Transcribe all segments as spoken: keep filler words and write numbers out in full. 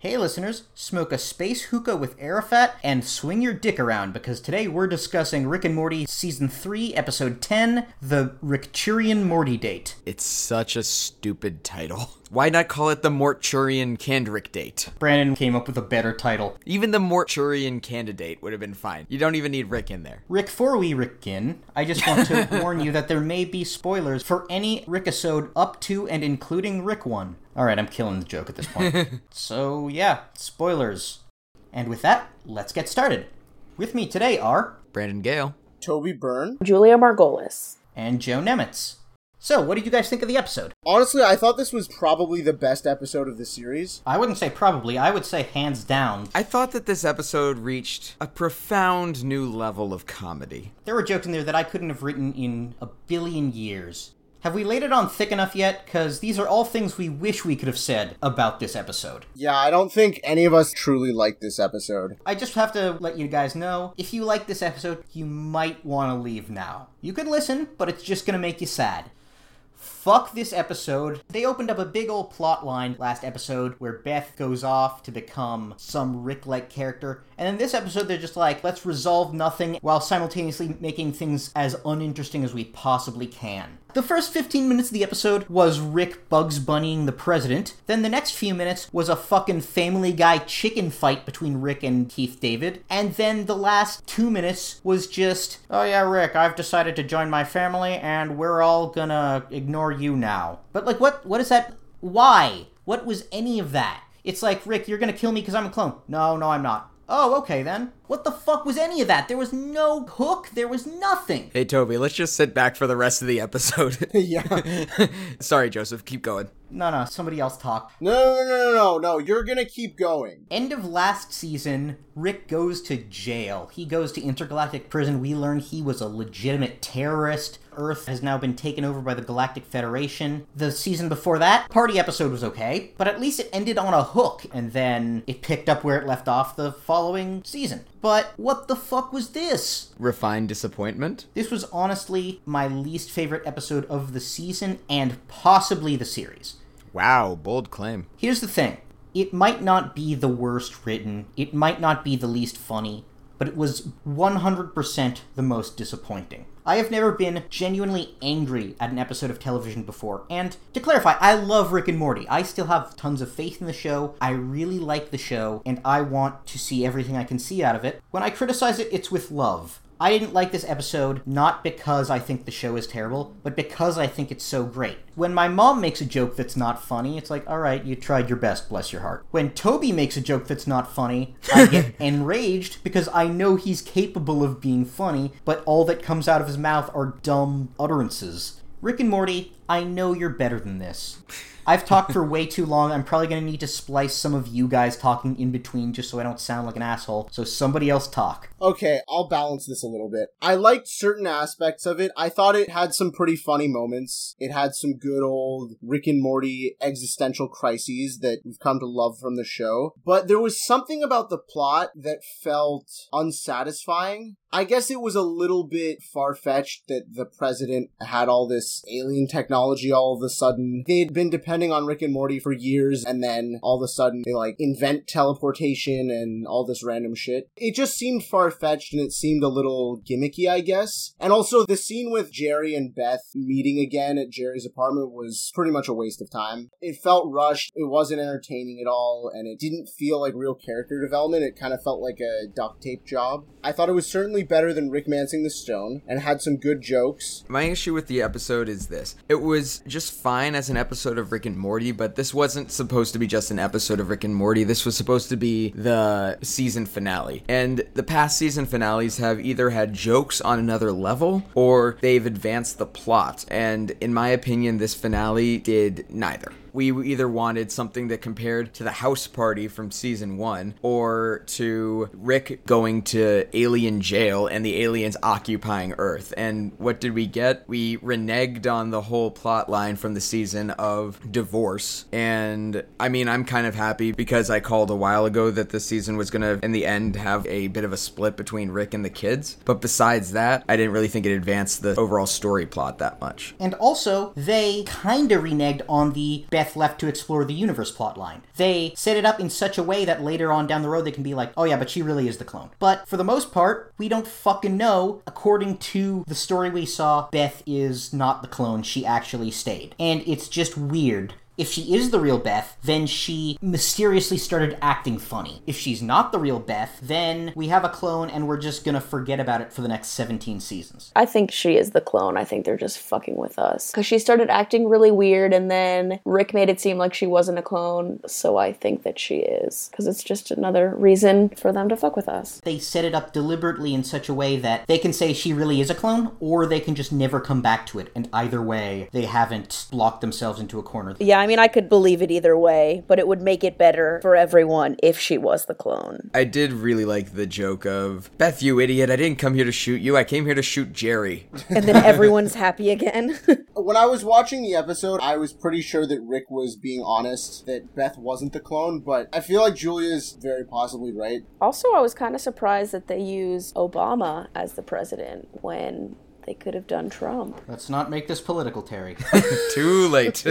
Hey listeners, smoke a space hookah with Arafat and swing your dick around, because today we're discussing Rick and Morty Season three, Episode ten, The Rickchurian Mortydate. It's such a stupid title. Why not call it the Mortchurian Candrick Date? Brandon came up with a better title. Even the Mortchurian Candidate would have been fine. You don't even need Rick in there. Rick, for we Rickin, I just want to warn you that there may be spoilers for any Rickisode up to and including Rick one. All right, I'm killing the joke at this point. So, yeah, spoilers. And with that, let's get started. With me today are... Brandon Gale. Toby Byrne. Julia Margolis. And Joe Nemitz. So, what did you guys think of the episode? Honestly, I thought this was probably the best episode of the series. I wouldn't say probably, I would say hands down. I thought that this episode reached a profound new level of comedy. There were jokes in there that I couldn't have written in a billion years. Have we laid it on thick enough yet? Because these are all things we wish we could have said about this episode. Yeah, I don't think any of us truly liked this episode. I just have to let you guys know, if you like this episode, you might want to leave now. You can listen, but it's just going to make you sad. Fuck this episode. They opened up a big old plot line last episode where Beth goes off to become some Rick-like character. And in this episode, they're just like, let's resolve nothing while simultaneously making things as uninteresting as we possibly can. The first fifteen minutes of the episode was Rick Bugs Bunnying the president. Then the next few minutes was a fucking Family Guy chicken fight between Rick and Keith David. And then the last two minutes was just, oh yeah, Rick, I've decided to join my family and we're all gonna ignore you now. But like, what? What is that? Why? What was any of that? It's like, Rick, you're gonna kill me because I'm a clone. No, no, I'm not. Oh, okay then. What the fuck was any of that? There was no hook. There was nothing. Hey, Toby, let's just sit back for the rest of the episode. Yeah. Sorry, Joseph. Keep going. No, no. Somebody else talk. No, no, no, no, no, no. You're gonna keep going. End of last season, Rick goes to jail. He goes to intergalactic prison. We learn he was a legitimate terrorist. Earth has now been taken over by the Galactic Federation. The season before that, party episode was okay, but at least it ended on a hook, and then it picked up where it left off the following season. But what the fuck was this? Refined disappointment? This was honestly my least favorite episode of the season, and possibly the series. Wow, bold claim. Here's the thing. It might not be the worst written, it might not be the least funny, but it was one hundred percent the most disappointing. I have never been genuinely angry at an episode of television before, and to clarify, I love Rick and Morty. I still have tons of faith in the show, I really like the show, and I want to see everything I can see out of it. When I criticize it, it's with love. I didn't like this episode not because I think the show is terrible, but because I think it's so great. When my mom makes a joke that's not funny, it's like, all right, you tried your best, bless your heart. When Toby makes a joke that's not funny, I get enraged because I know he's capable of being funny, but all that comes out of his mouth are dumb utterances. Rick and Morty, I know you're better than this. I've talked for way too long. I'm probably going to need to splice some of you guys talking in between just so I don't sound like an asshole. So somebody else talk. Okay, I'll balance this a little bit. I liked certain aspects of it. I thought it had some pretty funny moments. It had some good old Rick and Morty existential crises that we've come to love from the show. But there was something about the plot that felt unsatisfying. I guess it was a little bit far-fetched that the president had all this alien technology all of a sudden. They'd been depending on Rick and Morty for years, and then all of a sudden they, like, invent teleportation and all this random shit. It just seemed far-fetched, and it seemed a little gimmicky, I guess. And also, the scene with Jerry and Beth meeting again at Jerry's apartment was pretty much a waste of time. It felt rushed, it wasn't entertaining at all, and it didn't feel like real character development. It kind of felt like a duct tape job. I thought it was certainly better than Rick Mancing the Stone and had some good jokes. My issue with the episode is this. It was just fine as an episode of Rick and Morty, but this wasn't supposed to be just an episode of Rick and Morty. This was supposed to be the season finale. And the past season finales have either had jokes on another level or they've advanced the plot. And in my opinion, this finale did neither. we either wanted something that compared to the house party from season one, or to Rick going to alien jail and the aliens occupying Earth. And what did we get? We reneged on the whole plot line from the season of divorce. And I mean, I'm kind of happy because I called a while ago that this season was going to, in the end, have a bit of a split between Rick and the kids. But besides that, I didn't really think it advanced the overall story plot that much. And also, they kind of reneged on the Beth left to explore the universe plotline. They set it up in such a way that later on down the road they can be like, oh yeah, but she really is the clone. But for the most part, we don't fucking know. According to the story we saw, Beth is not the clone. She actually stayed. And it's just weird. If she is the real Beth, then she mysteriously started acting funny. If she's not the real Beth, then we have a clone and we're just gonna forget about it for the next seventeen seasons. I think she is the clone. I think they're just fucking with us. Because she started acting really weird and then Rick made it seem like she wasn't a clone. So I think that she is. Because it's just another reason for them to fuck with us. They set it up deliberately in such a way that they can say she really is a clone or they can just never come back to it. And either way, they haven't locked themselves into a corner. Yeah. I mean, I could believe it either way, but it would make it better for everyone if she was the clone. I did really like the joke of, Beth, you idiot, I didn't come here to shoot you, I came here to shoot Jerry. And then everyone's happy again. When I was watching the episode, I was pretty sure that Rick was being honest, that Beth wasn't the clone, but I feel like Julia's very possibly right. Also, I was kind of surprised that they used Obama as the president when they could have done Trump. Let's not make this political, Terry. Too late.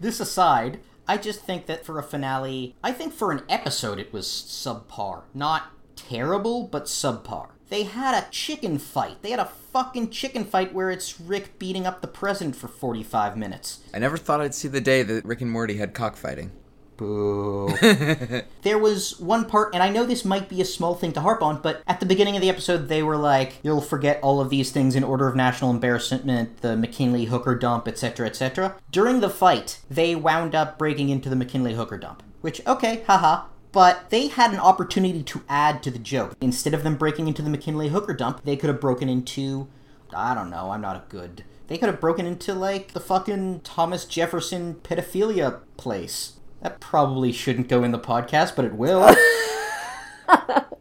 This aside, I just think that for a finale, I think for an episode it was subpar. Not terrible, but subpar. They had a chicken fight. They had a fucking chicken fight where it's Rick beating up the president for forty-five minutes. I never thought I'd see the day that Rick and Morty had cockfighting. Boo. There was one part, and I know this might be a small thing to harp on, but at the beginning of the episode, they were like, you'll forget all of these things in order of national embarrassment, the McKinley hooker dump, et cetera, et cetera. During the fight, they wound up breaking into the McKinley hooker dump, which, okay, haha. But they had an opportunity to add to the joke. Instead of them breaking into the McKinley hooker dump, they could have broken into, I don't know, I'm not a good... They could have broken into, like, the fucking Thomas Jefferson pedophilia place. That probably shouldn't go in the podcast, but it will.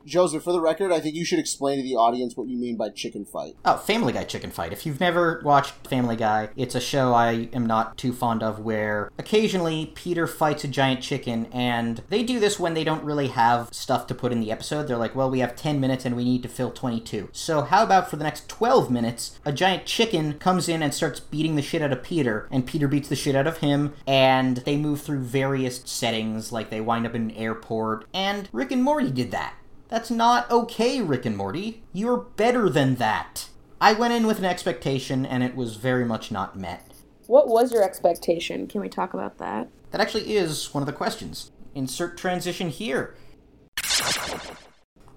Joseph, for the record, I think you should explain to the audience what you mean by chicken fight. Oh, Family Guy chicken fight. If you've never watched Family Guy, it's a show I am not too fond of where occasionally Peter fights a giant chicken, and they do this when they don't really have stuff to put in the episode. They're like, well, we have ten minutes and we need to fill twenty-two. So how about for the next twelve minutes, a giant chicken comes in and starts beating the shit out of Peter, and Peter beats the shit out of him, and they move through various settings, like they wind up in an airport, and Rick and Morty did that. That's not okay, Rick and Morty. You're better than that. I went in with an expectation, and it was very much not met. What was your expectation? Can we talk about that? That actually is one of the questions. Insert transition here.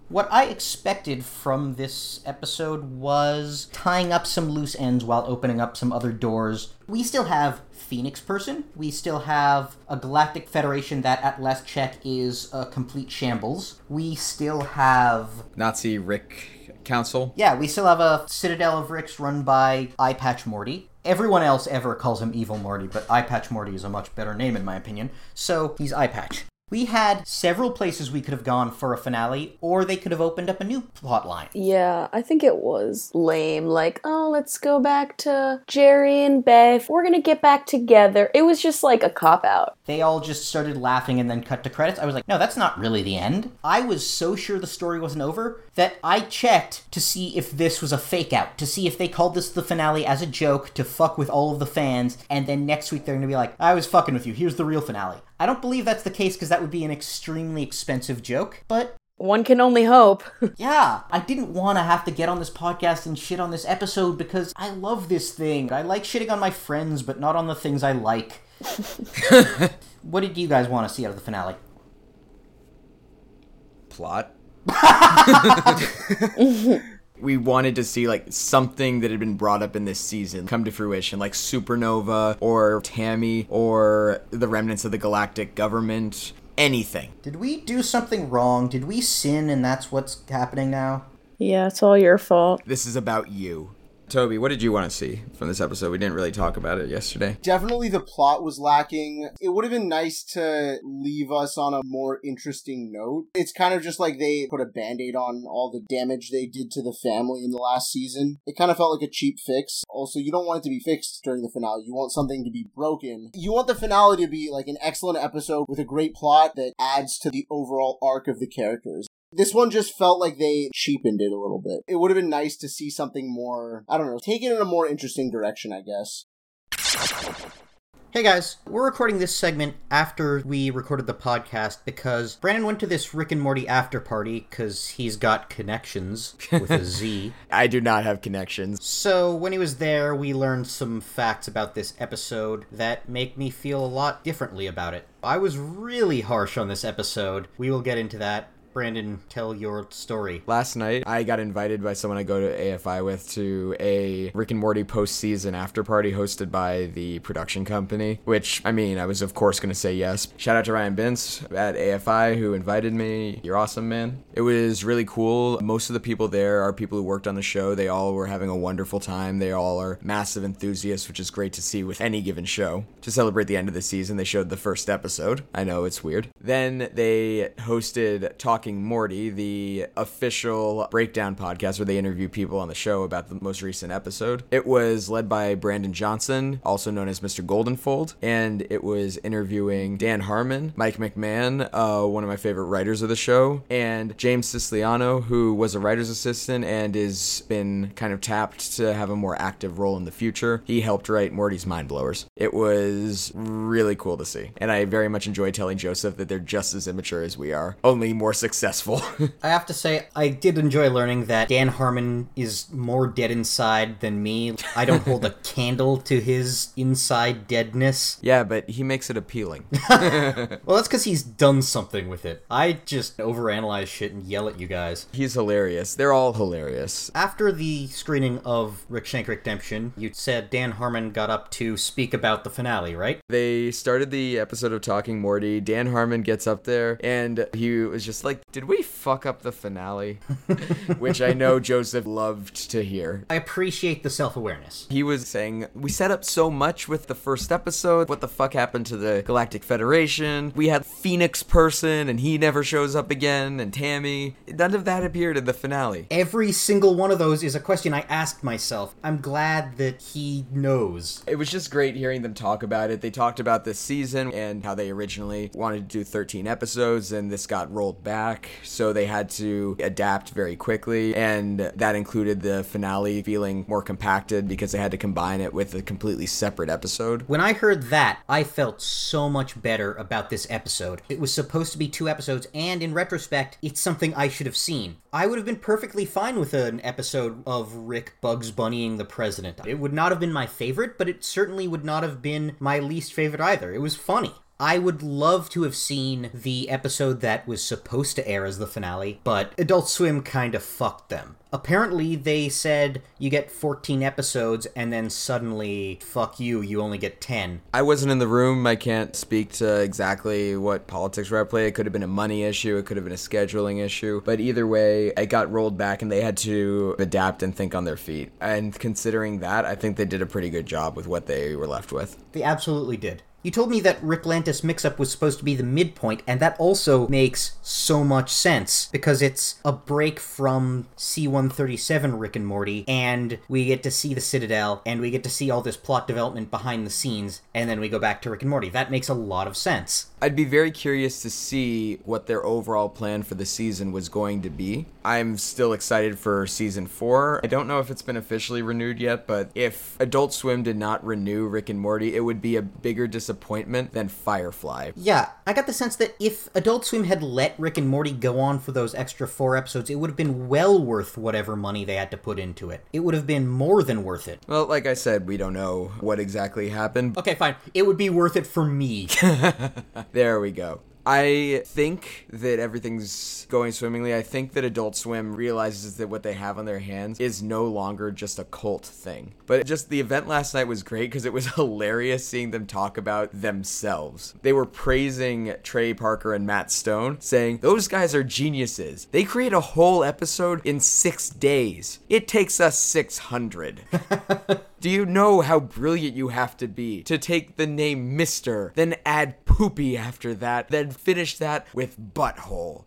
What I expected from this episode was tying up some loose ends while opening up some other doors. We still have Phoenix Person. We still have a Galactic Federation that at last check is a complete shambles. We still have... Nazi Rick Council. Yeah, we still have a Citadel of Ricks run by EyePatch Morty. Everyone else ever calls him Evil Morty, but EyePatch Morty is a much better name in my opinion. So he's EyePatch. We had several places we could have gone for a finale, or they could have opened up a new plotline. Yeah, I think it was lame. Like, oh, let's go back to Jerry and Beth. We're gonna get back together. It was just like a cop-out. They all just started laughing and then cut to credits. I was like, no, that's not really the end. I was so sure the story wasn't over that I checked to see if this was a fake-out, to see if they called this the finale as a joke to fuck with all of the fans, and then next week they're gonna be like, I was fucking with you, here's the real finale. I don't believe that's the case because that would be an extremely expensive joke, but... One can only hope. Yeah, I didn't want to have to get on this podcast and shit on this episode because I love this thing. I like shitting on my friends, but not on the things I like. What did you guys want to see out of the finale? Plot. We wanted to see, like, something that had been brought up in this season come to fruition, like Supernova or Tammy or the remnants of the galactic government, anything. Did we do something wrong? Did we sin and that's what's happening now? Yeah, it's all your fault. This is about you. Toby, what did you want to see from this episode? We didn't really talk about it yesterday. Definitely the plot was lacking. It would have been nice to leave us on a more interesting note. It's kind of just like they put a band-aid on all the damage they did to the family in the last season. It kind of felt like a cheap fix. Also, you don't want it to be fixed during the finale. You want something to be broken. You want the finale to be like an excellent episode with a great plot that adds to the overall arc of the characters. This one just felt like they cheapened it a little bit. It would have been nice to see something more, I don't know, take it in a more interesting direction, I guess. Hey guys, we're recording this segment after we recorded the podcast because Brandon went to this Rick and Morty after party because he's got connections with a Z. I do not have connections. So when he was there, we learned some facts about this episode that make me feel a lot differently about it. I was really harsh on this episode. We will get into that. Brandon, tell your story. Last night, I got invited by someone I go to A F I with to a Rick and Morty postseason after party hosted by the production company, which, I mean, I was of course going to say yes. Shout out to Ryan Bintz at A F I who invited me. You're awesome, man. It was really cool. Most of the people there are people who worked on the show. They all were having a wonderful time. They all are massive enthusiasts, which is great to see with any given show. To celebrate the end of the season, they showed the first episode. I know, it's weird. Then they hosted Talking Morty, the official breakdown podcast where they interview people on the show about the most recent episode. It was led by Brandon Johnson, also known as Mister Goldenfold, and it was interviewing Dan Harmon, Mike McMahan, uh, one of my favorite writers of the show, and James Siciliano, who was a writer's assistant and has been kind of tapped to have a more active role in the future. He helped write Morty's Mind Blowers. It was really cool to see, and I very much enjoy telling Joseph that they're just as immature as we are, only more successful. Successful. I have to say, I did enjoy learning that Dan Harmon is more dead inside than me. I don't hold a candle to his inside deadness. Yeah, but he makes it appealing. Well, that's because he's done something with it. I just overanalyze shit and yell at you guys. He's hilarious. They're all hilarious. After the screening of Rickshank Redemption, you said Dan Harmon got up to speak about the finale, right? They started the episode of Talking Morty. Dan Harmon gets up there, and he was just like, did we fuck up the finale? Which I know Joseph loved to hear. I appreciate the self-awareness. He was saying, we set up so much with the first episode. What the fuck happened to the Galactic Federation? We had Phoenix Person, and he never shows up again, and Tammy. None of that appeared in the finale. Every single one of those is a question I asked myself. I'm glad that he knows. It was just great hearing them talk about it. They talked about this season and how they originally wanted to do thirteen episodes, and this got rolled back. So they had to adapt very quickly, and that included the finale feeling more compacted because they had to combine it with a completely separate episode. When I heard that, I felt so much better about this episode. It was supposed to be two episodes, and in retrospect, it's something I should have seen. I would have been perfectly fine with an episode of Rick Bugs Bunnying the President. It would not have been my favorite, but it certainly would not have been my least favorite either. It was funny. I would love to have seen the episode that was supposed to air as the finale, but Adult Swim kind of fucked them. Apparently, they said you get fourteen episodes, and then suddenly, fuck you, you only get ten. I wasn't in the room. I can't speak to exactly what politics were at play. It could have been a money issue. It could have been a scheduling issue. But either way, it got rolled back, and they had to adapt and think on their feet. And considering that, I think they did a pretty good job with what they were left with. They absolutely did. You told me that Ricklantis Mixup was supposed to be the midpoint, and that also makes so much sense, because it's a break from C one thirty-seven Rick and Morty, and we get to see the Citadel, and we get to see all this plot development behind the scenes, and then we go back to Rick and Morty. That makes a lot of sense. I'd be very curious to see what their overall plan for the season was going to be. I'm still excited for season four. I don't know if it's been officially renewed yet, but if Adult Swim did not renew Rick and Morty, it would be a bigger disappointment than Firefly. Yeah, I got the sense that if Adult Swim had let Rick and Morty go on for those extra four episodes, it would have been well worth whatever money they had to put into it. It would have been more than worth it. Well, like I said, we don't know what exactly happened. Okay, fine. It would be worth it for me. There we go. I think that everything's going swimmingly. I think that Adult Swim realizes that what they have on their hands is no longer just a cult thing. But just the event last night was great because it was hilarious seeing them talk about themselves. They were praising Trey Parker and Matt Stone, saying, those guys are geniuses. They create a whole episode in six days. It takes us six hundred. Do you know how brilliant you have to be to take the name Mister, then add Poopy after that, then finish that with Butthole?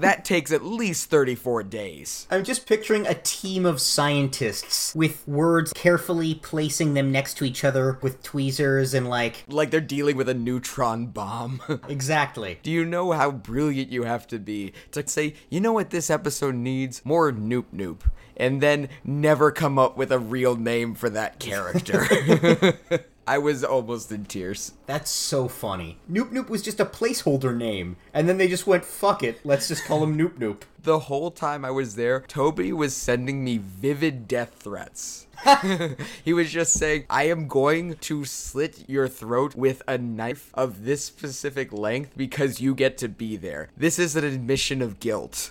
That takes at least thirty-four days. I'm just picturing a team of scientists with words, carefully placing them next to each other with tweezers and like... Like they're dealing with a neutron bomb. Exactly. Do you know how brilliant you have to be to say, you know what this episode needs? More Noop Noop. And then never come up with a real name for that character. I was almost in tears. That's so funny. Noop Noop was just a placeholder name. And then they just went, fuck it, let's just call him Noop Noop. The whole time I was there, Toby was sending me vivid death threats. He was just saying, I am going to slit your throat with a knife of this specific length because you get to be there. This is an admission of guilt.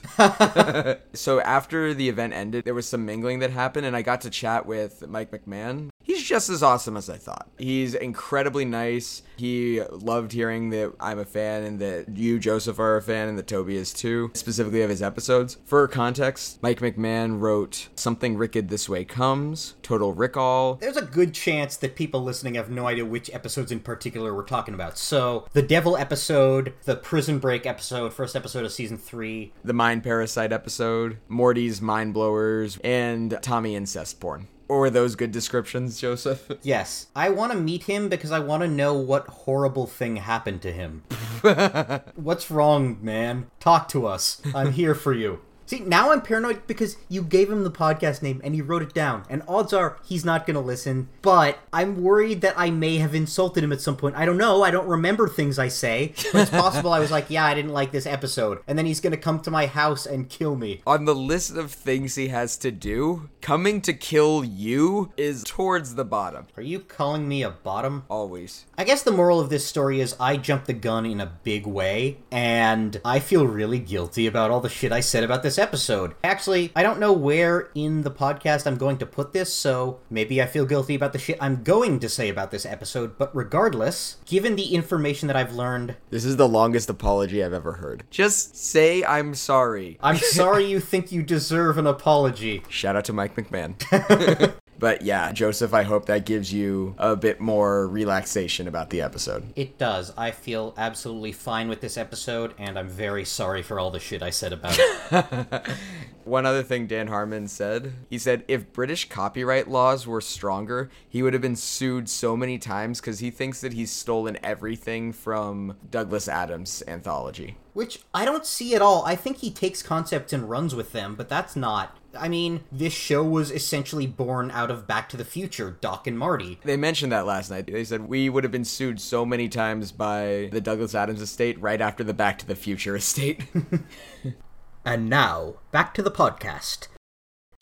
So after the event ended, there was some mingling that happened, and I got to chat with Mike McMahan. He's just as awesome as I thought. He's incredibly nice. He loved hearing that I'm a fan and that you, Joseph, are a fan and that Toby is too, specifically of his episodes. For context, Mike McMahan wrote Something Ricked This Way Comes, Total Rickall. There's a good chance that people listening have no idea which episodes in particular we're talking about. So the Devil episode, the Prison Break episode, first episode of season three, the Mind Parasite episode, Morty's Mind Blowers, and Tommy Incest Porn. Or were those good descriptions, Joseph? Yes. I want to meet him because I want to know what horrible thing happened to him. What's wrong, man? Talk to us. I'm here for you. See, now I'm paranoid because you gave him the podcast name and he wrote it down. And odds are he's not going to listen. But I'm worried that I may have insulted him at some point. I don't know. I don't remember things I say. But it's possible I was like, yeah, I didn't like this episode. And then he's going to come to my house and kill me. On the list of things he has to do, coming to kill you is towards the bottom. Are you calling me a bottom? Always. I guess the moral of this story is I jumped the gun in a big way. And I feel really guilty about all the shit I said about this episode. Actually, I don't know where in the podcast I'm going to put this, so maybe I feel guilty about the shit I'm going to say about this episode, but regardless, given the information that I've learned... This is the longest apology I've ever heard. Just say I'm sorry. I'm sorry you think you deserve an apology. Shout out to Mike McMahan. But yeah, Joseph, I hope that gives you a bit more relaxation about the episode. It does. I feel absolutely fine with this episode, and I'm very sorry for all the shit I said about it. One other thing Dan Harmon said, he said, if British copyright laws were stronger, he would have been sued so many times because he thinks that he's stolen everything from Douglas Adams' anthology. Which I don't see at all. I think he takes concepts and runs with them, but that's not... I mean, this show was essentially born out of Back to the Future, Doc and Marty. They mentioned that last night. They said, we would have been sued so many times by the Douglas Adams estate right after the Back to the Future estate. And now, back to the podcast.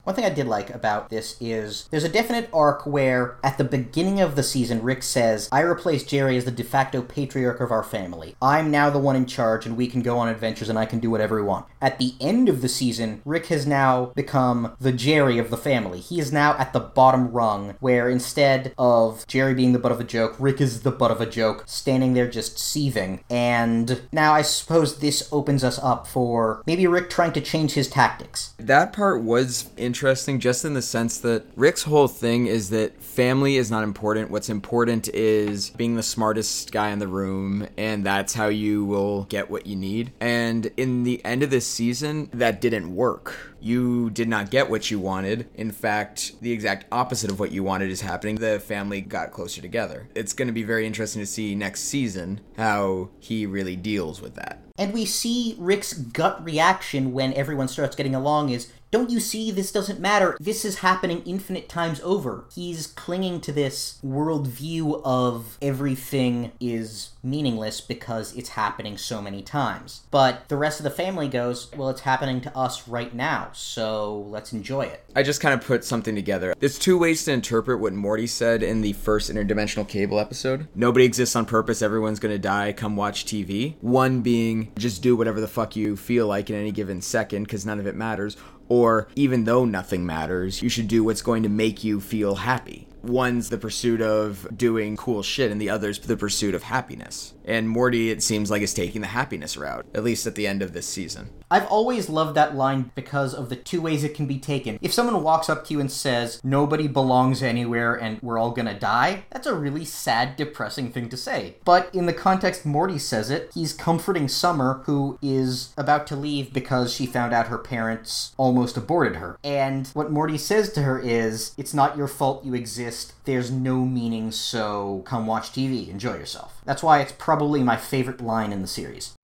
One thing I did like about this is there's a definite arc where at the beginning of the season, Rick says, I replace Jerry as the de facto patriarch of our family. I'm now the one in charge and we can go on adventures and I can do whatever we want. At the end of the season, Rick has now become the Jerry of the family. He is now at the bottom rung where instead of Jerry being the butt of a joke, Rick is the butt of a joke, standing there just seething. And now I suppose this opens us up for maybe Rick trying to change his tactics. That part was in interesting just in the sense that Rick's whole thing is that family is not important. What's important is being the smartest guy in the room, and that's how you will get what you need. And in the end of this season, that didn't work. You did not get what you wanted. In fact, the exact opposite of what you wanted is happening. The family got closer together. It's going to be very interesting to see next season how he really deals with that. And we see Rick's gut reaction when everyone starts getting along is, don't you see? This doesn't matter. This is happening infinite times over. He's clinging to this worldview of everything is meaningless because it's happening so many times. But the rest of the family goes, well, it's happening to us right now. out, so let's enjoy it. I just kind of put something together. There's two ways to interpret what Morty said in the first Interdimensional Cable episode. Nobody exists on purpose, everyone's gonna die, come watch T V. One being, just do whatever the fuck you feel like in any given second, because none of it matters. Or, even though nothing matters, you should do what's going to make you feel happy. One's the pursuit of doing cool shit, and the other's the pursuit of happiness. And Morty, it seems like, is taking the happiness route, at least at the end of this season. I've always loved that line because of the two ways it can be taken. If someone walks up to you and says, nobody belongs anywhere and we're all gonna die, that's a really sad, depressing thing to say. But in the context Morty says it, he's comforting Summer, who is about to leave because she found out her parents almost aborted her. And what Morty says to her is, it's not your fault you exist. There's no meaning, so come watch T V. Enjoy yourself. That's why it's probably my favorite line in the series.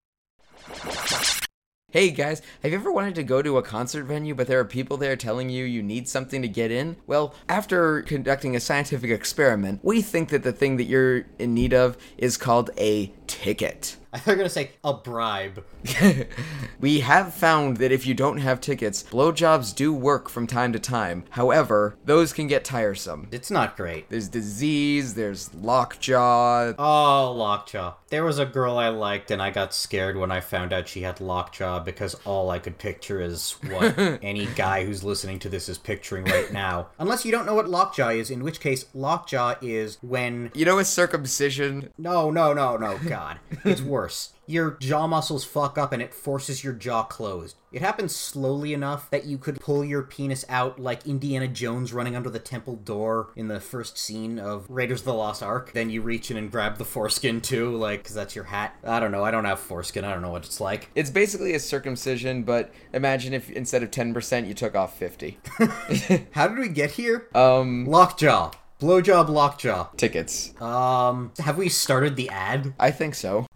Hey guys, have you ever wanted to go to a concert venue, but there are people there telling you you need something to get in? Well, after conducting a scientific experiment, we think that the thing that you're in need of is called a ticket. I thought you were going to say a bribe. We have found that if you don't have tickets, blowjobs do work from time to time. However, those can get tiresome. It's not great. There's disease, there's lockjaw. Oh, lockjaw. There was a girl I liked and I got scared when I found out she had lockjaw because all I could picture is what any guy who's listening to this is picturing right now. Unless you don't know what lockjaw is, in which case lockjaw is when... You know a circumcision? No, no, no, no, God. It's worse. Your jaw muscles fuck up and it forces your jaw closed. It happens slowly enough that you could pull your penis out like Indiana Jones running under the temple door in the first scene of Raiders of the Lost Ark. Then you reach in and grab the foreskin too, like, because that's your hat. I don't know. I don't have foreskin. I don't know what it's like. It's basically a circumcision, but imagine if instead of ten percent, you took off fifty. How did we get here? Um, Lockjaw. Blowjob, lockjaw. Tickets. Um, have we started the ad? I think so.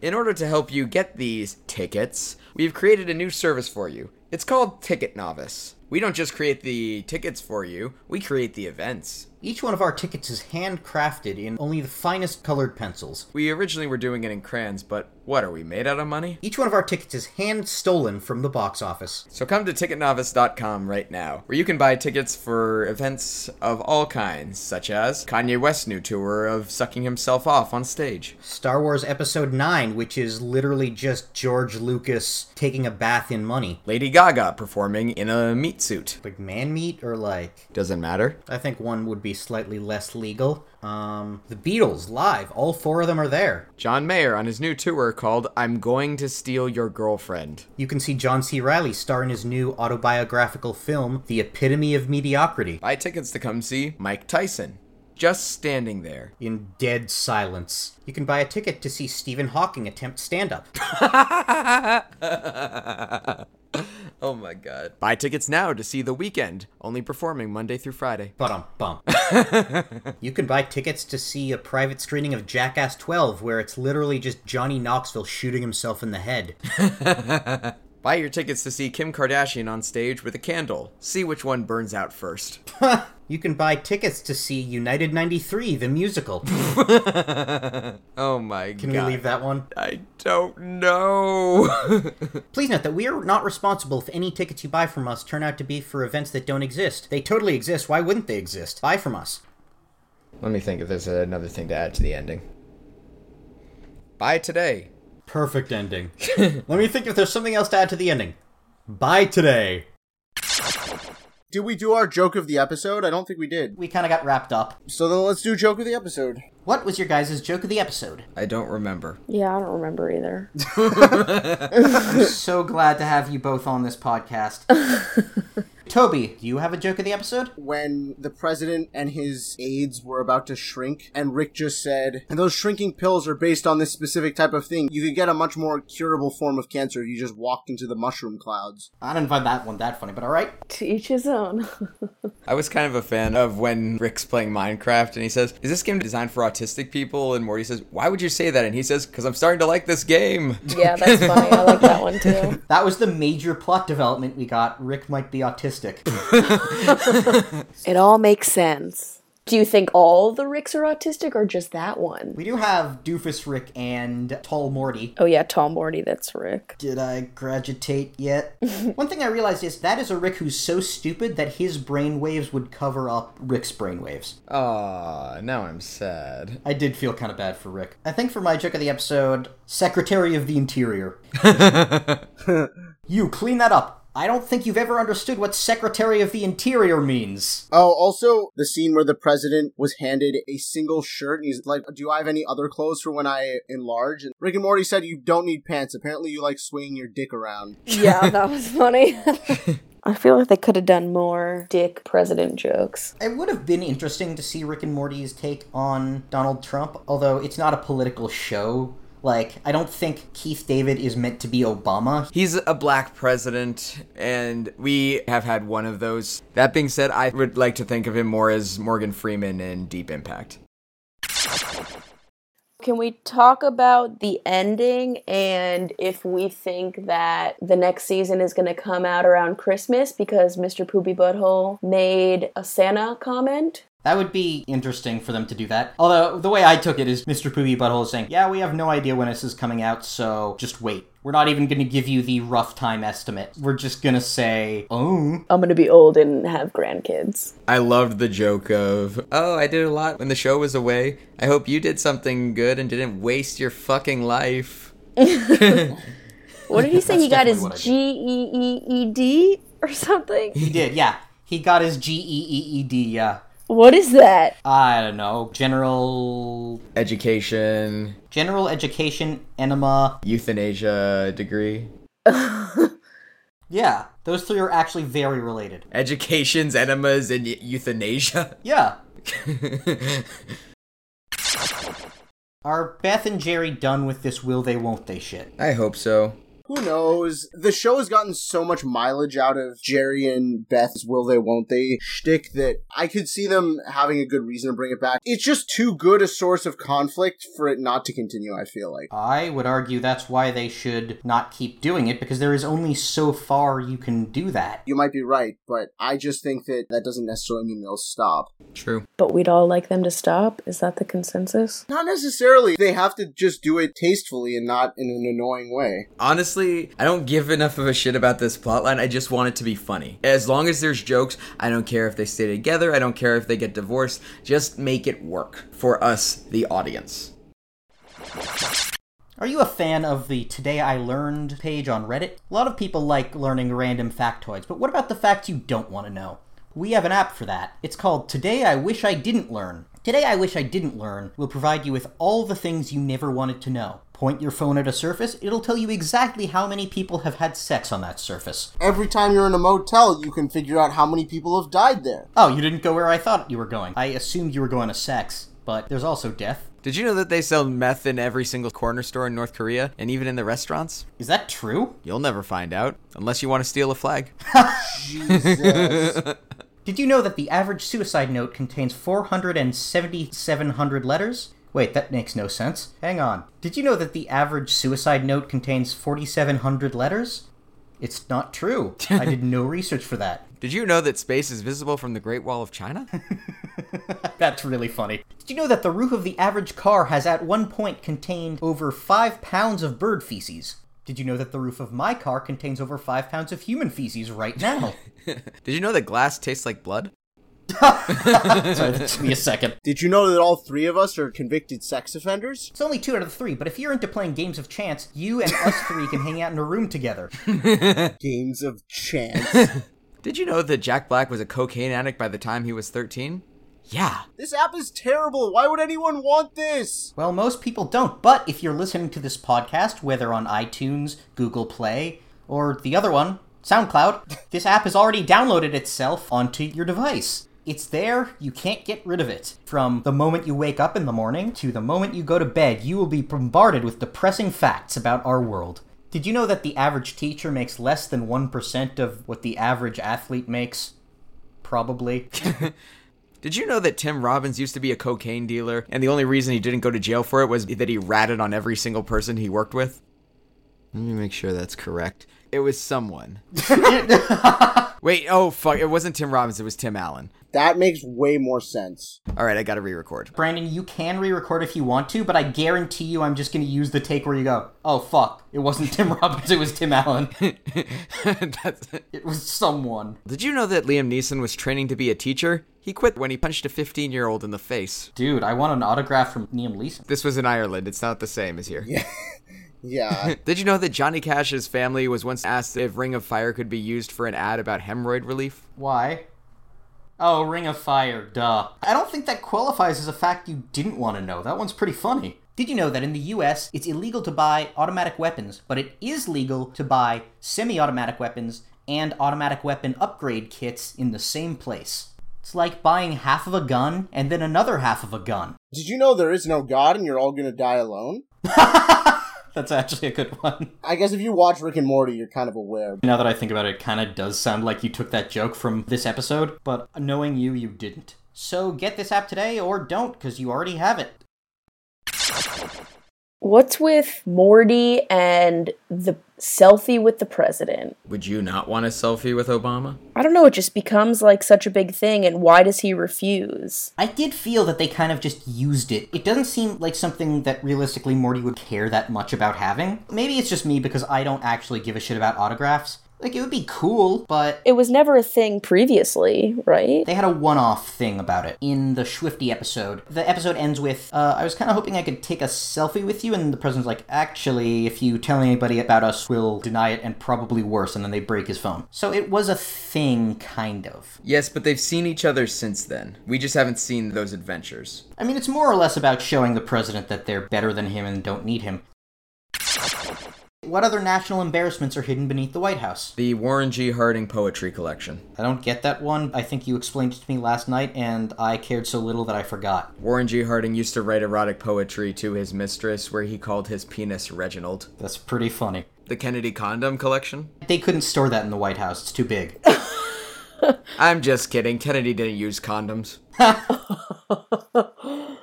In order to help you get these tickets, we've created a new service for you. It's called Ticket Novice. We don't just create the tickets for you, we create the events. Each one of our tickets is handcrafted in only the finest colored pencils. We originally were doing it in crayons, but what, are we made out of money? Each one of our tickets is hand-stolen from the box office. So come to ticket novice dot com right now, where you can buy tickets for events of all kinds, such as Kanye West's new tour of sucking himself off on stage. Star Wars Episode nine, which is literally just George Lucas taking a bath in money. Lady Gaga performing in a meat suit. Like man meat, or like... Doesn't matter. I think one would be slightly less legal. Um, the Beatles live. All four of them are there. John Mayer on his new tour called I'm Going to Steal Your Girlfriend. You can see John C. Reilly star in his new autobiographical film, The Epitome of Mediocrity. Buy tickets to come see Mike Tyson. Just standing there. In dead silence. You can buy a ticket to see Stephen Hawking attempt stand-up. Oh my god. Buy tickets now to see The Weeknd, only performing Monday through Friday. Ba-dum-bum. You can buy tickets to see a private screening of Jackass twelve, where it's literally just Johnny Knoxville shooting himself in the head. Buy your tickets to see Kim Kardashian on stage with a candle. See which one burns out first. You can buy tickets to see United ninety-three, the musical. Oh my god. Can we leave that one? I don't know. Please note that we are not responsible if any tickets you buy from us turn out to be for events that don't exist. They totally exist. Why wouldn't they exist? Buy from us. Let me think if there's another thing to add to the ending. Buy today. Perfect ending. Let me think if there's something else to add to the ending. Bye today. Did we do our joke of the episode? I don't think we did. We kind of got wrapped up. So then let's do joke of the episode. What was your guys' joke of the episode? I don't remember. Yeah, I don't remember either. I'm so glad to have you both on this podcast. Toby, do you have a joke of the episode? When the president and his aides were about to shrink, and Rick just said, and those shrinking pills are based on this specific type of thing, you could get a much more curable form of cancer if you just walked into the mushroom clouds. I didn't find that one that funny, but all right. To each his own. I was kind of a fan of when Rick's playing Minecraft, and he says, is this game designed for autistic people? And Morty says, why would you say that? And he says, because I'm starting to like this game. Yeah, that's funny. I like that one, too. That was the major plot development we got. Rick might be autistic. It all makes sense. Do you think all the Ricks are autistic or just that one? We do have Doofus Rick and Tall Morty. Oh yeah, Tall Morty, that's Rick. Did I graduate yet? One thing I realized is that is a Rick who's so stupid that his brainwaves would cover up Rick's brainwaves. Aw, now I'm sad. I did feel kind of bad for Rick. I think for my joke of the episode, Secretary of the Interior. You, clean that up. I don't think you've ever understood what Secretary of the Interior means. Oh, also, the scene where the president was handed a single shirt, and he's like, do I have any other clothes for when I enlarge? And Rick and Morty said you don't need pants. Apparently you like swinging your dick around. Yeah, that was funny. I feel like they could have done more dick president jokes. It would have been interesting to see Rick and Morty's take on Donald Trump, although it's not a political show. Like, I don't think Keith David is meant to be Obama. He's a black president, and we have had one of those. That being said, I would like to think of him more as Morgan Freeman in Deep Impact. Can we talk about the ending and if we think that the next season is going to come out around Christmas because Mister Poopy Butthole made a Santa comment? That would be interesting for them to do that. Although, the way I took it is Mister Poopy Butthole is saying, yeah, we have no idea when this is coming out, so just wait. We're not even going to give you the rough time estimate. We're just going to say, oh. I'm going to be old and have grandkids. I loved the joke of, oh, I did a lot when the show was away. I hope you did something good and didn't waste your fucking life. What did he say? He got his G E E E D or something? He did, yeah. He got his G E E E D, yeah. What is that? I don't know. General... Education. General education, enema. Euthanasia degree. Yeah, those three are actually very related. Educations, enemas, and e- euthanasia? Yeah. Are Beth and Jerry done with this will they, won't they shit? I hope so. Who knows? The show has gotten so much mileage out of Jerry and Beth's will they, won't they shtick that I could see them having a good reason to bring it back. It's just too good a source of conflict for it not to continue, I feel like. I would argue that's why they should not keep doing it, because there is only so far you can do that. You might be right, but I just think that that doesn't necessarily mean they'll stop. True. But we'd all like them to stop? Is that the consensus? Not necessarily. They have to just do it tastefully and not in an annoying way. Honestly, I don't give enough of a shit about this plotline. I just want it to be funny. As long as there's jokes, I don't care if they stay together. I don't care if they get divorced. Just make it work for us, the audience. Are you a fan of the Today I Learned page on Reddit? A lot of people like learning random factoids, but what about the facts you don't want to know? We have an app for that. It's called Today I Wish I Didn't Learn. Today I Wish I Didn't Learn will provide you with all the things you never wanted to know. Point your phone at a surface, it'll tell you exactly how many people have had sex on that surface. Every time you're in a motel, you can figure out how many people have died there. Oh, you didn't go where I thought you were going. I assumed you were going to sex, but there's also death. Did you know that they sell meth in every single corner store in North Korea, and even in the restaurants? Is that true? You'll never find out, unless you want to steal a flag. Jesus. Did you know that the average suicide note contains four thousand seven hundred letters? Wait, that makes no sense. Hang on. Did you know that the average suicide note contains four thousand seven hundred letters? It's not true. I did no research for that. Did you know that space is visible from the Great Wall of China? That's really funny. Did you know that the roof of the average car has at one point contained over five pounds of bird feces? Did you know that the roof of my car contains over five pounds of human feces right now? Did you know that glass tastes like blood? Sorry, that took me a second. Did you know that all three of us are convicted sex offenders? It's only two out of the three, but if you're into playing games of chance, you and us three can hang out in a room together. Games of chance. Did you know that Jack Black was a cocaine addict by the time he was thirteen? Yeah. This app is terrible. Why would anyone want this? Well, most people don't, but if you're listening to this podcast, whether on iTunes, Google Play, or the other one, SoundCloud, this app has already downloaded itself onto your device. It's there, you can't get rid of it. From the moment you wake up in the morning to the moment you go to bed, you will be bombarded with depressing facts about our world. Did you know that the average teacher makes less than one percent of what the average athlete makes? Probably. Did you know that Tim Robbins used to be a cocaine dealer, and the only reason he didn't go to jail for it was that he ratted on every single person he worked with? Let me make sure that's correct. It was someone. Wait, oh, fuck. It wasn't Tim Robbins. It was Tim Allen. That makes way more sense. All right, I got to re-record. Brandon, you can re-record if you want to, but I guarantee you I'm just going to use the take where you go, oh, fuck. It wasn't Tim Robbins. It was Tim Allen. That's... It was someone. Did you know that Liam Neeson was training to be a teacher? He quit when he punched a fifteen-year-old in the face. Dude, I want an autograph from Liam Neeson. This was in Ireland. It's not the same as here. Yeah. Yeah. Did you know that Johnny Cash's family was once asked if Ring of Fire could be used for an ad about hemorrhoid relief? Why? Oh, Ring of Fire, duh. I don't think that qualifies as a fact you didn't want to know. That one's pretty funny. Did you know that in the U S, it's illegal to buy automatic weapons, but it is legal to buy semi-automatic weapons and automatic weapon upgrade kits in the same place? It's like buying half of a gun and then another half of a gun. Did you know there is no God and you're all gonna die alone? That's actually a good one. I guess if you watch Rick and Morty, you're kind of aware. Now that I think about it, it kind of does sound like you took that joke from this episode, but knowing you, you didn't. So get this app today or don't, because you already have it. What's with Morty and the selfie with the president? Would you not want a selfie with Obama? I don't know, it just becomes like such a big thing, and why does he refuse? I did feel that they kind of just used it. It doesn't seem like something that realistically Morty would care that much about having. Maybe it's just me because I don't actually give a shit about autographs. Like, it would be cool, but... It was never a thing previously, right? They had a one-off thing about it in the Swifty episode. The episode ends with, uh, I was kind of hoping I could take a selfie with you, and the president's like, actually, if you tell anybody about us, we'll deny it, and probably worse, and then they break his phone. So it was a thing, kind of. Yes, but they've seen each other since then. We just haven't seen those adventures. I mean, it's more or less about showing the president that they're better than him and don't need him. What other national embarrassments are hidden beneath the White House? The Warren G. Harding poetry collection. I don't get that one. I think you explained it to me last night, and I cared so little that I forgot. Warren G. Harding used to write erotic poetry to his mistress, where he called his penis Reginald. That's pretty funny. The Kennedy condom collection? They couldn't store that in the White House. It's too big. I'm just kidding. Kennedy didn't use condoms.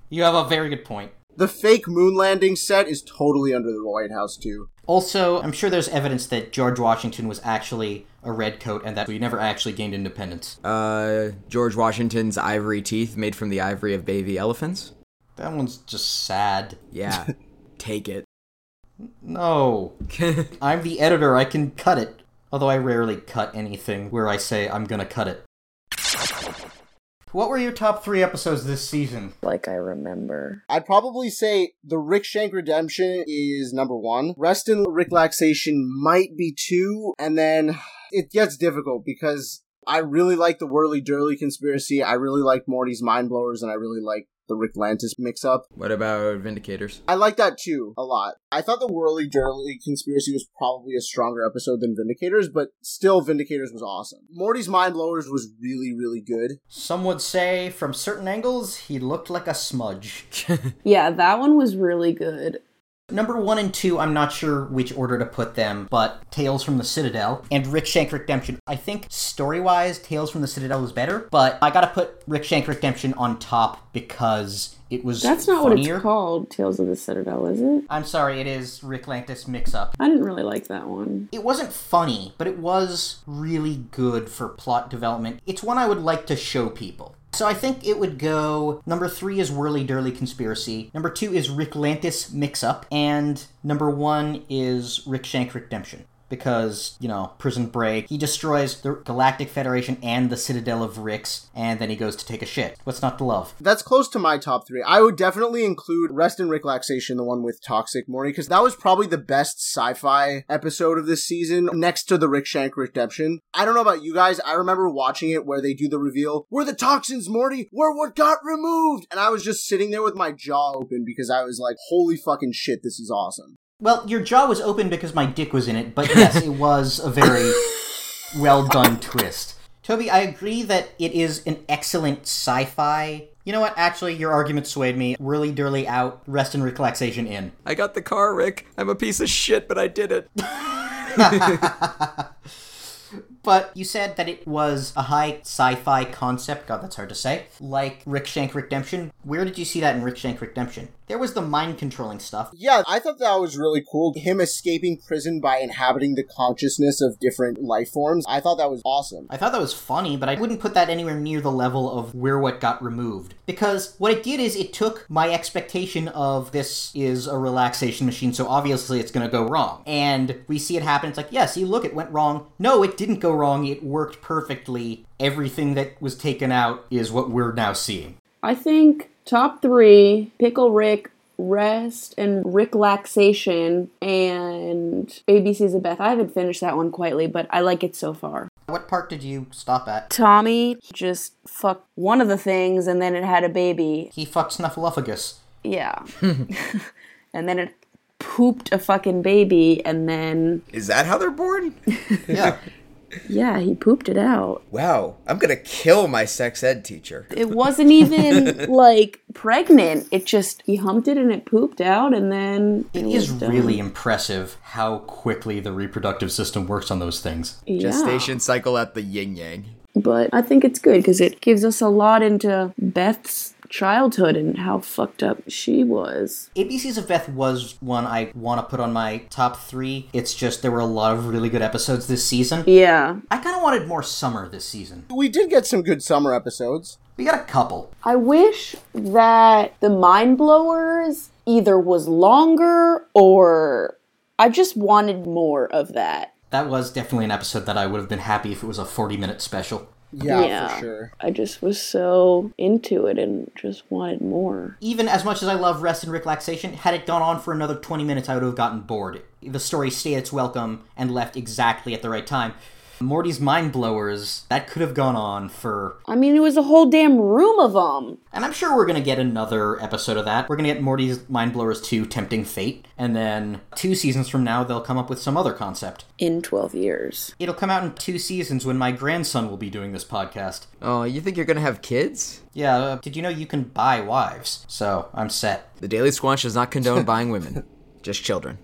You have a very good point. The fake moon landing set is totally under the White House, too. Also, I'm sure there's evidence that George Washington was actually a redcoat and that we never actually gained independence. Uh, George Washington's ivory teeth made from the ivory of baby elephants? That one's just sad. Yeah. Take it. No. I'm the editor. I can cut it. Although I rarely cut anything where I say I'm gonna cut it. What were your top three episodes this season? Like I remember. I'd probably say The Rickshank Redemption is number one. Rest and Ricklaxation might be two. And then it gets difficult because I really like the Whirly Dirly Conspiracy. I really like Morty's Mind Blowers. And I really like the Ricklantis Mixup. What about Vindicators? I like that too, a lot. I thought the Whirly Dirly Conspiracy was probably a stronger episode than Vindicators, but still Vindicators was awesome. Morty's Mind Blowers was really, really good. Some would say, from certain angles, he looked like a smudge. Yeah, that one was really good. Number one and two, I'm not sure which order to put them, but Tales from the Citadel and Rickshank Redemption. I think story-wise, Tales from the Citadel is better, but I gotta put Rickshank Redemption on top because it was That's not funnier. What it's called, Tales of the Citadel, is it? I'm sorry, it is Ricklantis Mixup. I didn't really like that one. It wasn't funny, but it was really good for plot development. It's one I would like to show people. So I think it would go, number three is Whirly Dirly Conspiracy, number two is Ricklantis Mix-Up, and number one is Rickshank Redemption. Because, you know, prison break, he destroys the Galactic Federation and the Citadel of Ricks, and then he goes to take a shit. What's not to love? That's close to my top three. I would definitely include Rest and Ricklaxation, the one with Toxic Morty, because that was probably the best sci-fi episode of this season, next to the Rickshank Redemption. I don't know about you guys, I remember watching it where they do the reveal, we're the toxins, Morty! We're what got removed! And I was just sitting there with my jaw open because I was like, holy fucking shit, this is awesome. Well, your jaw was open because my dick was in it, but yes, it was a very well-done twist. Toby, I agree that it is an excellent sci-fi. You know what? Actually, your argument swayed me. Whirly Dirly out, Rest and Ricklaxation in. I got the car, Rick. I'm a piece of shit, but I did it. But you said that it was a high sci-fi concept. God, that's hard to say. Like Rickshank Redemption. Where did you see that in Rickshank Redemption? There was the mind-controlling stuff. Yeah, I thought that was really cool. Him escaping prison by inhabiting the consciousness of different life forms. I thought that was awesome. I thought that was funny, but I wouldn't put that anywhere near the level of Where What Got Removed. Because what it did is it took my expectation of this is a relaxation machine, so obviously it's going to go wrong. And we see it happen. It's like, yeah, see, look, it went wrong. No, it didn't go wrong. It worked perfectly. Everything that was taken out is what we're now seeing. I think... Top three, Pickle Rick, Rest and Ricklaxation, and A B C's of Beth. I haven't finished that one quietly, but I like it so far. What part did you stop at? Tommy just fucked one of the things, and then it had a baby. He fucked Snuffleupagus. Yeah. And then it pooped a fucking baby, and then... Is that how they're born? Yeah. Yeah, he pooped it out. Wow, I'm gonna kill my sex ed teacher. It wasn't even, like, pregnant. It just, he humped it and it pooped out and then... It, it is really impressive how quickly the reproductive system works on those things. Yeah. Gestation cycle at the yin-yang. But I think it's good because it gives us a lot into Beth's childhood and how fucked up she was. A B C's of Beth was one I want to put on my top three. It's just there were a lot of really good episodes this season. Yeah. I kind of wanted more summer this season. We did get some good summer episodes. We got a couple. I wish that the Mind Blowers either was longer or I just wanted more of that. That was definitely an episode that I would have been happy if it was a forty-minute special. Yeah, yeah, for sure. I just was so into it and just wanted more. Even as much as I love Rest and Ricklaxation, had it gone on for another twenty minutes, I would have gotten bored. The story stayed its welcome and left exactly at the right time. Morty's Mind Blowers, that could have gone on for... I mean, it was a whole damn room of them. And I'm sure we're going to get another episode of that. We're going to get Morty's Mind Blowers two, Tempting Fate. And then two seasons from now, they'll come up with some other concept. In twelve years. It'll come out in two seasons when my grandson will be doing this podcast. Oh, you think you're going to have kids? Yeah, uh, did you know you can buy wives? So, I'm set. The Daily Squanch does not condone buying women. Just children.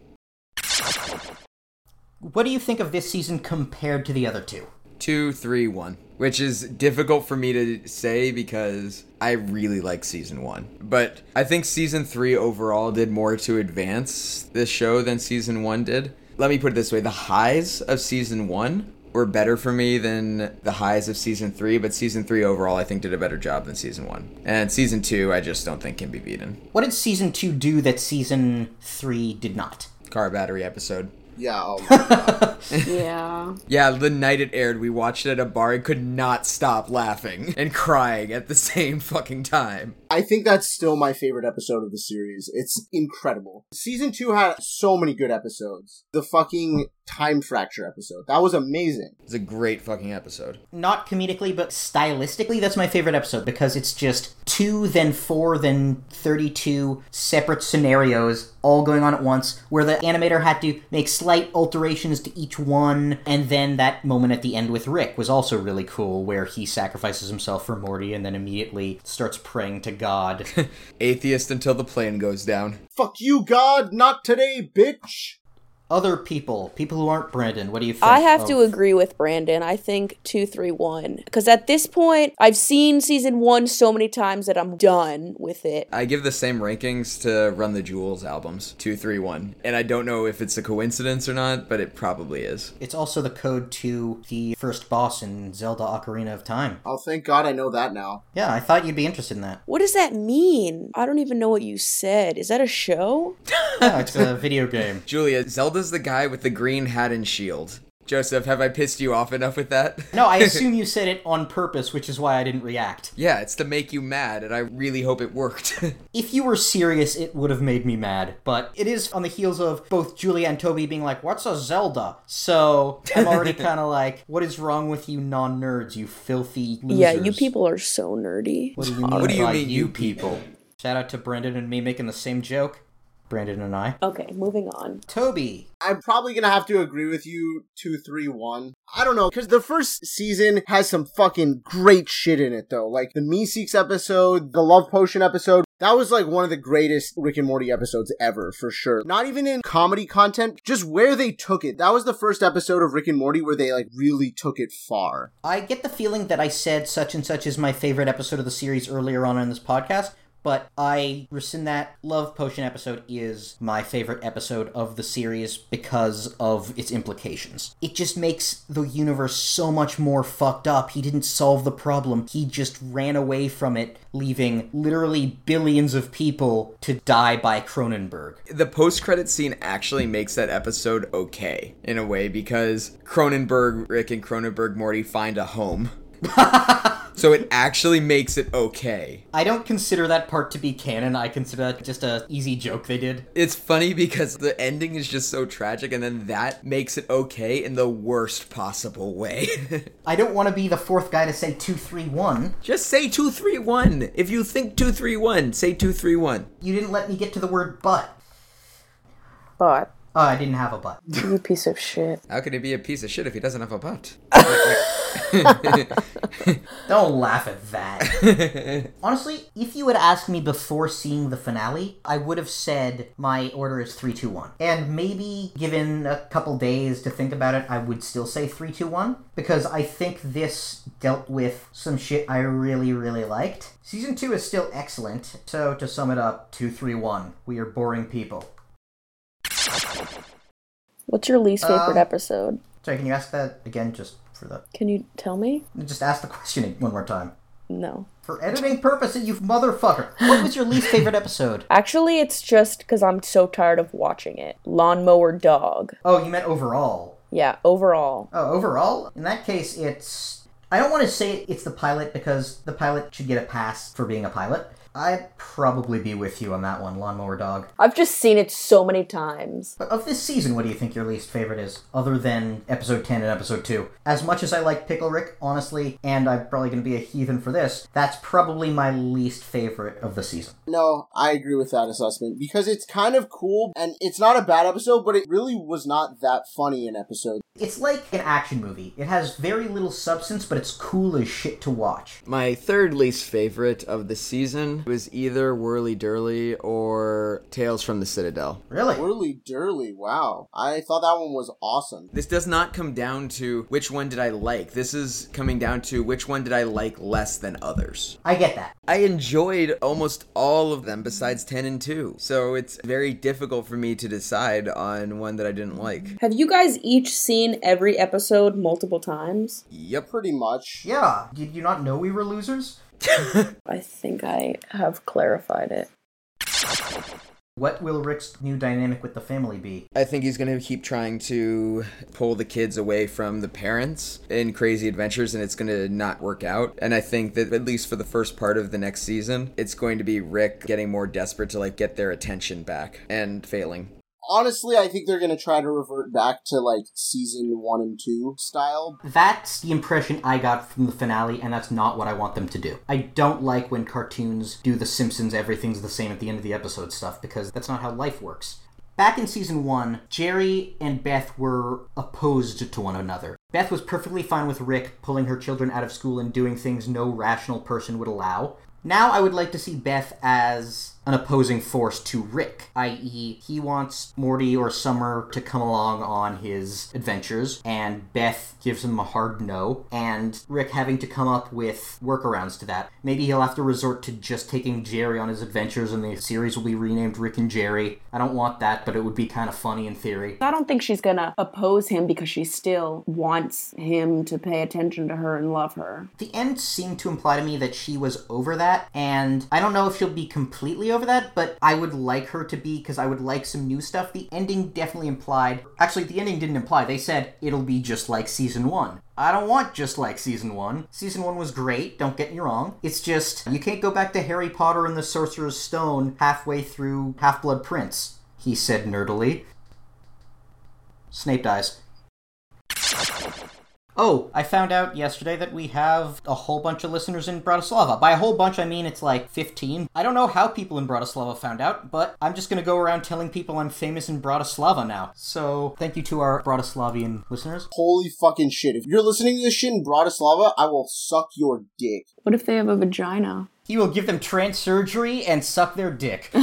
What do you think of this season compared to the other two? Two, three, one. Which is difficult for me to say because I really like season one. But I think season three overall did more to advance this show than season one did. Let me put it this way. The highs of season one were better for me than the highs of season three. But season three overall, I think, did a better job than season one. And season two, I just don't think can be beaten. What did season two do that season three did not? Car battery episode. Yeah, oh my God. Yeah. Yeah, the night it aired, we watched it at a bar and could not stop laughing and crying at the same fucking time. I think that's still my favorite episode of the series. It's incredible. Season two had so many good episodes. The fucking time fracture episode. That was amazing. It's a great fucking episode. Not comedically, but stylistically, that's my favorite episode because it's just two, then four, then thirty-two separate scenarios all going on at once where the animator had to make slight alterations to each one. And then that moment at the end with Rick was also really cool where he sacrifices himself for Morty and then immediately starts praying to God. Atheist until the plane goes down. Fuck you, God! Not today, bitch! Other people, people who aren't Brandon, what do you think? I have of? to agree with Brandon. I think two, three, one. Because at this point, I've seen season one so many times that I'm done with it. I give the same rankings to Run the Jewels albums, two, three, one. And I don't know if it's a coincidence or not, but it probably is. It's also the code to the first boss in Zelda Ocarina of Time. Oh, thank God I know that now. Yeah, I thought you'd be interested in that. What does that mean? I don't even know what you said. Is that a show? No, it's a video game. Julia, Zelda is the guy with the green hat and shield. Joseph, have I pissed you off enough with that? No, I assume you said it on purpose, which is why I didn't react. Yeah, it's to make you mad, and I really hope it worked. If you were serious, it would have made me mad, but it is on the heels of both Julia and Toby being like, what's a Zelda? So I'm already kind of like, what is wrong with you non-nerds, you filthy losers? Yeah, you people are so nerdy. What do you mean, what do you, mean you people? Shout out to Brandon and me making the same joke. Brandon and I. Okay, moving on. Toby. I'm probably going to have to agree with you, two, three, one. I don't know, because the first season has some fucking great shit in it, though. Like, the Meeseeks episode, the Love Potion episode. That was, like, one of the greatest Rick and Morty episodes ever, for sure. Not even in comedy content, just where they took it. That was the first episode of Rick and Morty where they, like, really took it far. I get the feeling that I said such and such is my favorite episode of the series earlier on in this podcast, But I rescind that. Love Potion episode is my favorite episode of the series because of its implications. It just makes the universe so much more fucked up. He didn't solve the problem. He just ran away from it, leaving literally billions of people to die by Cronenberg. The post-credit scene actually makes that episode okay, in a way, because Cronenberg, Rick and Cronenberg Morty find a home. So it actually makes it okay. I don't consider that part to be canon. I consider that just a easy joke they did. It's funny because the ending is just so tragic, and then that makes it okay in the worst possible way. I don't want to be the fourth guy to say two three one. Just say two three one. If you think two three one, say two three one. You didn't let me get to the word but. But. Oh, I didn't have a butt. You piece of shit. How could he be a piece of shit if he doesn't have a butt? Don't laugh at that. Honestly, if you had asked me before seeing the finale, I would have said my order is three two one. And maybe given a couple days to think about it, I would still say three two one. Because I think this dealt with some shit I really, really liked. Season two is still excellent. So to sum it up, two three one. We are boring people. What's your least favorite um, episode? Sorry, can you ask that again just for the... Can you tell me? Just ask the question one more time. No. For editing purposes, you motherfucker. What was your least favorite episode? Actually, it's just because I'm so tired of watching it. Lawnmower Dog. Oh, you meant overall. Yeah, overall. Oh, overall? In that case, it's... I don't want to say it's the pilot because the pilot should get a pass for being a pilot. I'd probably be with you on that one, Lawnmower Dog. I've just seen it so many times. But of this season, what do you think your least favorite is, other than episode ten and episode two? As much as I like Pickle Rick, honestly, and I'm probably going to be a heathen for this, that's probably my least favorite of the season. No, I agree with that assessment, because it's kind of cool, and it's not a bad episode, but it really was not that funny an episode. It's like an action movie. It has very little substance, but it's cool as shit to watch. My third least favorite of the season... It was either Whirly Dirly or Tales from the Citadel. Really? Whirly Dirly, wow. I thought that one was awesome. This does not come down to which one did I like. This is coming down to which one did I like less than others. I get that. I enjoyed almost all of them besides ten and two. So it's very difficult for me to decide on one that I didn't like. Have you guys each seen every episode multiple times? Yep. Pretty much. Yeah. Did you not know we were losers? I think I have clarified it. What will Rick's new dynamic with the family be? I think he's going to keep trying to pull the kids away from the parents in Crazy Adventures, and it's going to not work out. And I think that at least for the first part of the next season, it's going to be Rick getting more desperate to like get their attention back and failing. Honestly, I think they're going to try to revert back to, like, season one and two style. That's the impression I got from the finale, and that's not what I want them to do. I don't like when cartoons do the Simpsons everything's the same at the end of the episode stuff, because that's not how life works. Back in season one, Jerry and Beth were opposed to one another. Beth was perfectly fine with Rick pulling her children out of school and doing things no rational person would allow. Now I would like to see Beth as an opposing force to Rick, that is he wants Morty or Summer to come along on his adventures, and Beth gives him a hard no, and Rick having to come up with workarounds to that. Maybe he'll have to resort to just taking Jerry on his adventures, and the series will be renamed Rick and Jerry. I don't want that, but it would be kind of funny in theory. I don't think she's gonna oppose him because she still wants him to pay attention to her and love her. The end seemed to imply to me that she was over that. And I don't know if she'll be completely over that, but I would like her to be, because I would like some new stuff. The ending definitely implied... Actually, the ending didn't imply. They said, it'll be just like season one. I don't want just like season one. Season one was great, don't get me wrong. It's just, you can't go back to Harry Potter and the Sorcerer's Stone halfway through Half-Blood Prince, he said nerdily. Snape dies. Oh, I found out yesterday that we have a whole bunch of listeners in Bratislava. By a whole bunch, I mean it's like fifteen. I don't know how people in Bratislava found out, but I'm just going to go around telling people I'm famous in Bratislava now. So, thank you to our Bratislavian listeners. Holy fucking shit. If you're listening to this shit in Bratislava, I will suck your dick. What if they have a vagina? He will give them trans surgery and suck their dick.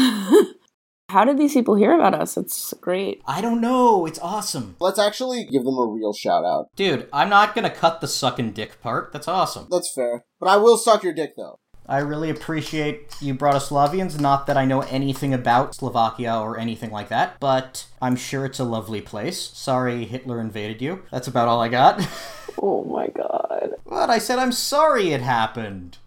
How did these people hear about us? It's great. I don't know. It's awesome. Let's actually give them a real shout out. Dude, I'm not going to cut the sucking dick part. That's awesome. That's fair. But I will suck your dick, though. I really appreciate you brought us Slavians. Not that I know anything about Slovakia or anything like that, but I'm sure it's a lovely place. Sorry Hitler invaded you. That's about all I got. Oh my god. But I said I'm sorry it happened.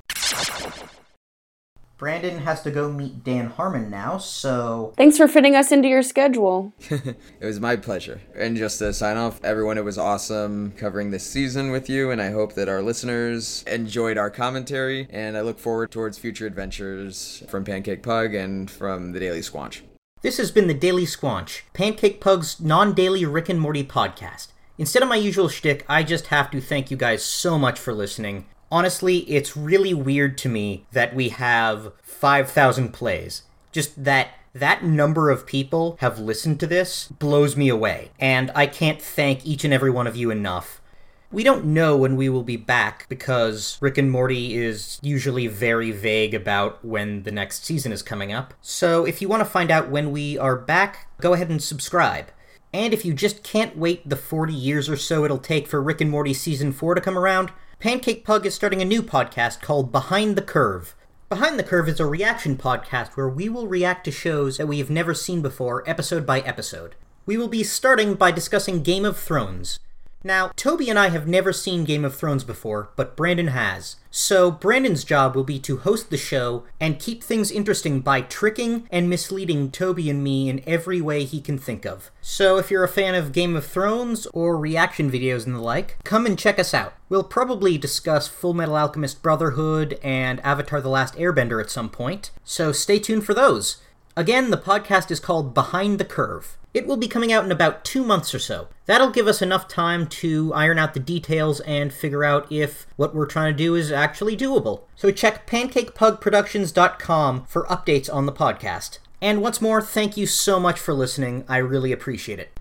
Brandon has to go meet Dan Harmon now, so... Thanks for fitting us into your schedule. It was my pleasure. And just to sign off, everyone, it was awesome covering this season with you, and I hope that our listeners enjoyed our commentary, and I look forward towards future adventures from Pancake Pug and from The Daily Squanch. This has been The Daily Squanch, Pancake Pug's non-daily Rick and Morty podcast. Instead of my usual shtick, I just have to thank you guys so much for listening. Honestly, it's really weird to me that we have five thousand plays. Just that that number of people have listened to this blows me away, and I can't thank each and every one of you enough. We don't know when we will be back because Rick and Morty is usually very vague about when the next season is coming up. So if you want to find out when we are back, go ahead and subscribe. And if you just can't wait the forty years or so it'll take for Rick and Morty Season four to come around, Pancake Pug is starting a new podcast called Behind the Curve. Behind the Curve is a reaction podcast where we will react to shows that we have never seen before, episode by episode. We will be starting by discussing Game of Thrones. Now, Toby and I have never seen Game of Thrones before, but Brandon has. So Brandon's job will be to host the show and keep things interesting by tricking and misleading Toby and me in every way he can think of. So if you're a fan of Game of Thrones or reaction videos and the like, come and check us out. We'll probably discuss Full Metal Alchemist Brotherhood and Avatar The Last Airbender at some point, so stay tuned for those. Again, the podcast is called Behind the Curve. It will be coming out in about two months or so. That'll give us enough time to iron out the details and figure out if what we're trying to do is actually doable. So check pancake pug productions dot com for updates on the podcast. And once more, thank you so much for listening. I really appreciate it.